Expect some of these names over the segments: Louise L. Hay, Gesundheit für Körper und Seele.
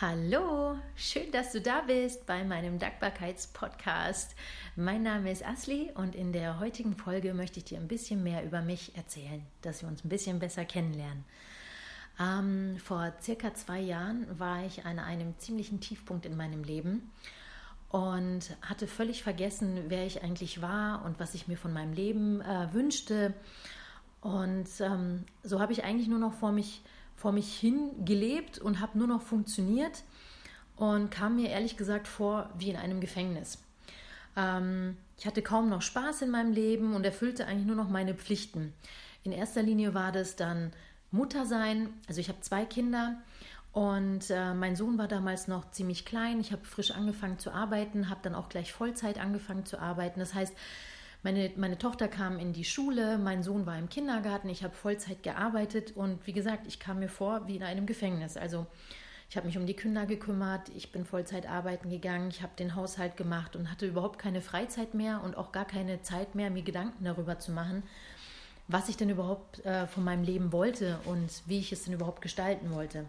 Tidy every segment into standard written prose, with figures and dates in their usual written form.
Hallo, schön, dass du da bist bei meinem Dankbarkeitspodcast. Mein Name ist Asli und in der heutigen Folge möchte ich dir ein bisschen mehr über mich erzählen, dass wir uns ein bisschen besser kennenlernen. Vor circa 2 Jahren war ich an einem ziemlichen Tiefpunkt in meinem Leben und hatte völlig vergessen, wer ich eigentlich war und was ich mir von meinem Leben wünschte. Und so habe ich eigentlich nur noch vor mich hin gelebt und habe nur noch funktioniert und kam mir ehrlich gesagt vor wie in einem Gefängnis. Ich hatte kaum noch Spaß in meinem Leben und erfüllte eigentlich nur noch meine Pflichten. In erster Linie war das dann Mutter sein. Also ich habe 2 Kinder und mein Sohn war damals noch ziemlich klein. Ich habe frisch angefangen zu arbeiten, habe dann auch gleich Vollzeit angefangen zu arbeiten. Das heißt, meine Tochter kam in die Schule, mein Sohn war im Kindergarten, ich habe Vollzeit gearbeitet und wie gesagt, ich kam mir vor wie in einem Gefängnis. Also ich habe mich um die Kinder gekümmert, ich bin Vollzeit arbeiten gegangen, ich habe den Haushalt gemacht und hatte überhaupt keine Freizeit mehr und auch gar keine Zeit mehr, mir Gedanken darüber zu machen, was ich denn überhaupt von meinem Leben wollte und wie ich es denn überhaupt gestalten wollte.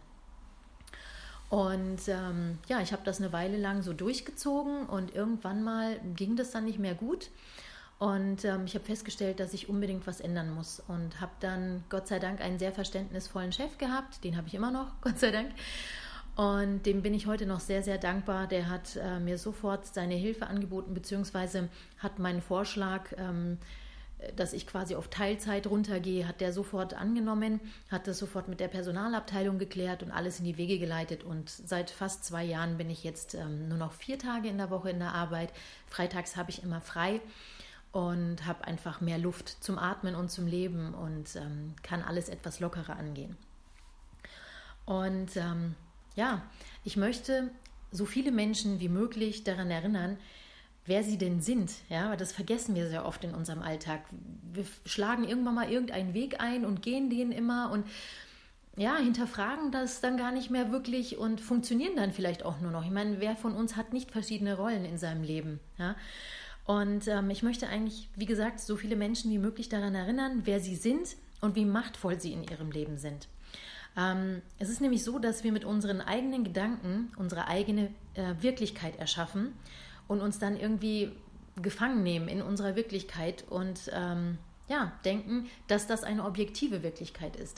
Und ich habe das eine Weile lang so durchgezogen und irgendwann mal ging das dann nicht mehr gut. Und ich habe festgestellt, dass ich unbedingt was ändern muss und habe dann Gott sei Dank einen sehr verständnisvollen Chef gehabt. Den habe ich immer noch, Gott sei Dank. Und dem bin ich heute noch sehr, sehr dankbar. Der hat mir sofort seine Hilfe angeboten, beziehungsweise hat meinen Vorschlag, dass ich quasi auf Teilzeit runtergehe, hat der sofort angenommen, hat das sofort mit der Personalabteilung geklärt und alles in die Wege geleitet. Und seit fast 2 Jahren bin ich jetzt nur noch 4 Tage in der Woche in der Arbeit. Freitags habe ich immer frei. Und habe einfach mehr Luft zum Atmen und zum Leben und kann alles etwas lockerer angehen. Und ich möchte so viele Menschen wie möglich daran erinnern, wer sie denn sind. Ja, weil das vergessen wir sehr oft in unserem Alltag. Wir schlagen irgendwann mal irgendeinen Weg ein und gehen den immer und hinterfragen das dann gar nicht mehr wirklich und funktionieren dann vielleicht auch nur noch. Ich meine, wer von uns hat nicht verschiedene Rollen in seinem Leben? Ja. Und ich möchte eigentlich, wie gesagt, so viele Menschen wie möglich daran erinnern, wer sie sind und wie machtvoll sie in ihrem Leben sind. Es ist nämlich so, dass wir mit unseren eigenen Gedanken unsere eigene Wirklichkeit erschaffen und uns dann irgendwie gefangen nehmen in unserer Wirklichkeit und denken, dass das eine objektive Wirklichkeit ist.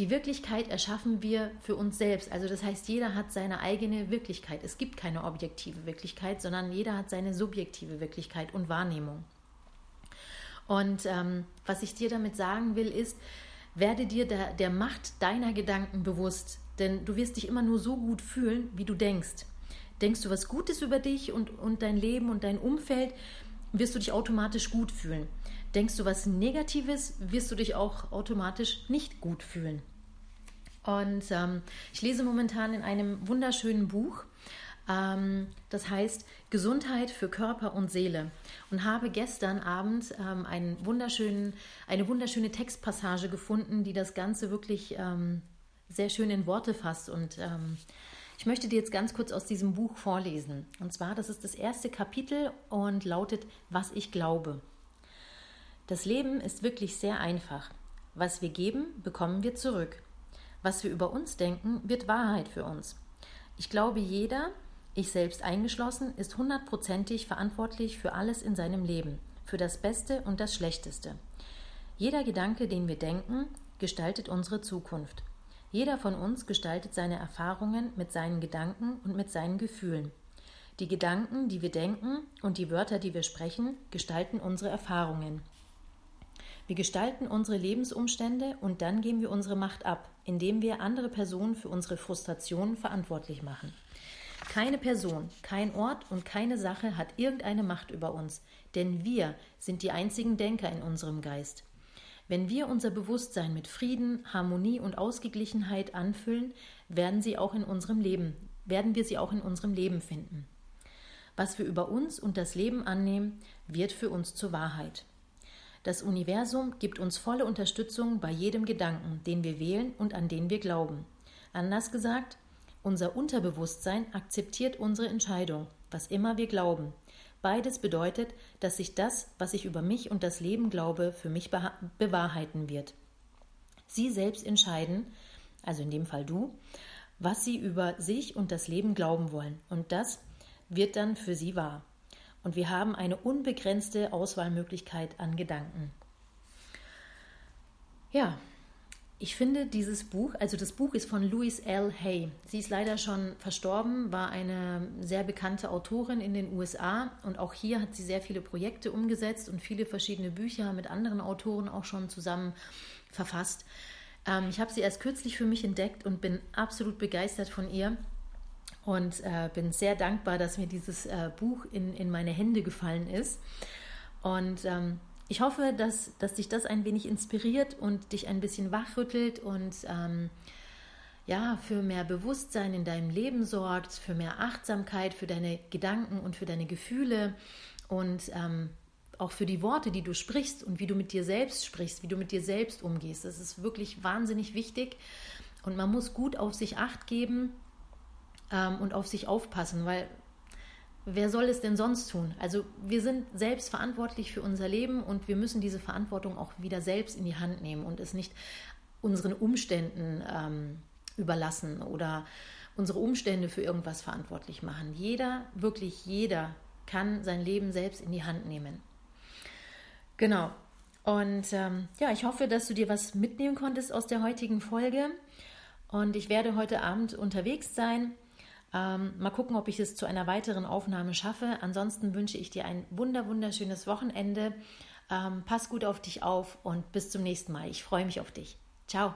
Die Wirklichkeit erschaffen wir für uns selbst. Also das heißt, jeder hat seine eigene Wirklichkeit. Es gibt keine objektive Wirklichkeit, sondern jeder hat seine subjektive Wirklichkeit und Wahrnehmung. Und was ich dir damit sagen will, ist, werde dir der Macht deiner Gedanken bewusst. Denn du wirst dich immer nur so gut fühlen, wie du denkst. Denkst du was Gutes über dich und dein Leben und dein Umfeld, wirst du dich automatisch gut fühlen. Denkst du was Negatives, wirst du dich auch automatisch nicht gut fühlen. Und ich lese momentan in einem wunderschönen Buch, das heißt Gesundheit für Körper und Seele. Und habe gestern Abend eine wunderschöne Textpassage gefunden, die das Ganze wirklich sehr schön in Worte fasst. Und ich möchte dir jetzt ganz kurz aus diesem Buch vorlesen. Und zwar, das ist das 1. Kapitel und lautet, was ich glaube. Das Leben ist wirklich sehr einfach. Was wir geben, bekommen wir zurück. Was wir über uns denken, wird Wahrheit für uns. Ich glaube, jeder, ich selbst eingeschlossen, ist 100%ig verantwortlich für alles in seinem Leben, für das Beste und das Schlechteste. Jeder Gedanke, den wir denken, gestaltet unsere Zukunft. Jeder von uns gestaltet seine Erfahrungen mit seinen Gedanken und mit seinen Gefühlen. Die Gedanken, die wir denken und die Wörter, die wir sprechen, gestalten unsere Erfahrungen. Wir gestalten unsere Lebensumstände und dann geben wir unsere Macht ab, indem wir andere Personen für unsere Frustrationen verantwortlich machen. Keine Person, kein Ort und keine Sache hat irgendeine Macht über uns, denn wir sind die einzigen Denker in unserem Geist. Wenn wir unser Bewusstsein mit Frieden, Harmonie und Ausgeglichenheit anfüllen, werden wir sie auch in unserem Leben finden. Was wir über uns und das Leben annehmen, wird für uns zur Wahrheit. Das Universum gibt uns volle Unterstützung bei jedem Gedanken, den wir wählen und an den wir glauben. Anders gesagt, unser Unterbewusstsein akzeptiert unsere Entscheidung, was immer wir glauben. Beides bedeutet, dass sich das, was ich über mich und das Leben glaube, für mich bewahrheiten wird. Sie selbst entscheiden, also in dem Fall du, was sie über sich und das Leben glauben wollen. Und das wird dann für sie wahr. Und wir haben eine unbegrenzte Auswahlmöglichkeit an Gedanken. Ja, ich finde dieses Buch, also das Buch ist von Louise L. Hay. Sie ist leider schon verstorben, war eine sehr bekannte Autorin in den USA und auch hier hat sie sehr viele Projekte umgesetzt und viele verschiedene Bücher mit anderen Autoren auch schon zusammen verfasst. Ich habe sie erst kürzlich für mich entdeckt und bin absolut begeistert von ihr und bin sehr dankbar, dass mir dieses Buch in meine Hände gefallen ist. Und ich hoffe, dass dich das ein wenig inspiriert und dich ein bisschen wachrüttelt und für mehr Bewusstsein in deinem Leben sorgt, für mehr Achtsamkeit, für deine Gedanken und für deine Gefühle und auch für die Worte, die du sprichst und wie du mit dir selbst sprichst, wie du mit dir selbst umgehst. Das ist wirklich wahnsinnig wichtig und man muss gut auf sich Acht geben und auf sich aufpassen, weil wer soll es denn sonst tun? Also wir sind selbst verantwortlich für unser Leben und wir müssen diese Verantwortung auch wieder selbst in die Hand nehmen und es nicht unseren Umständen überlassen oder unsere Umstände für irgendwas verantwortlich machen. Jeder, wirklich jeder kann sein Leben selbst in die Hand nehmen. Genau. Und ich hoffe, dass du dir was mitnehmen konntest aus der heutigen Folge. Und ich werde heute Abend unterwegs sein. Mal gucken, ob ich es zu einer weiteren Aufnahme schaffe. Ansonsten wünsche ich dir ein wunderschönes Wochenende. Pass gut auf dich auf und bis zum nächsten Mal. Ich freue mich auf dich. Ciao.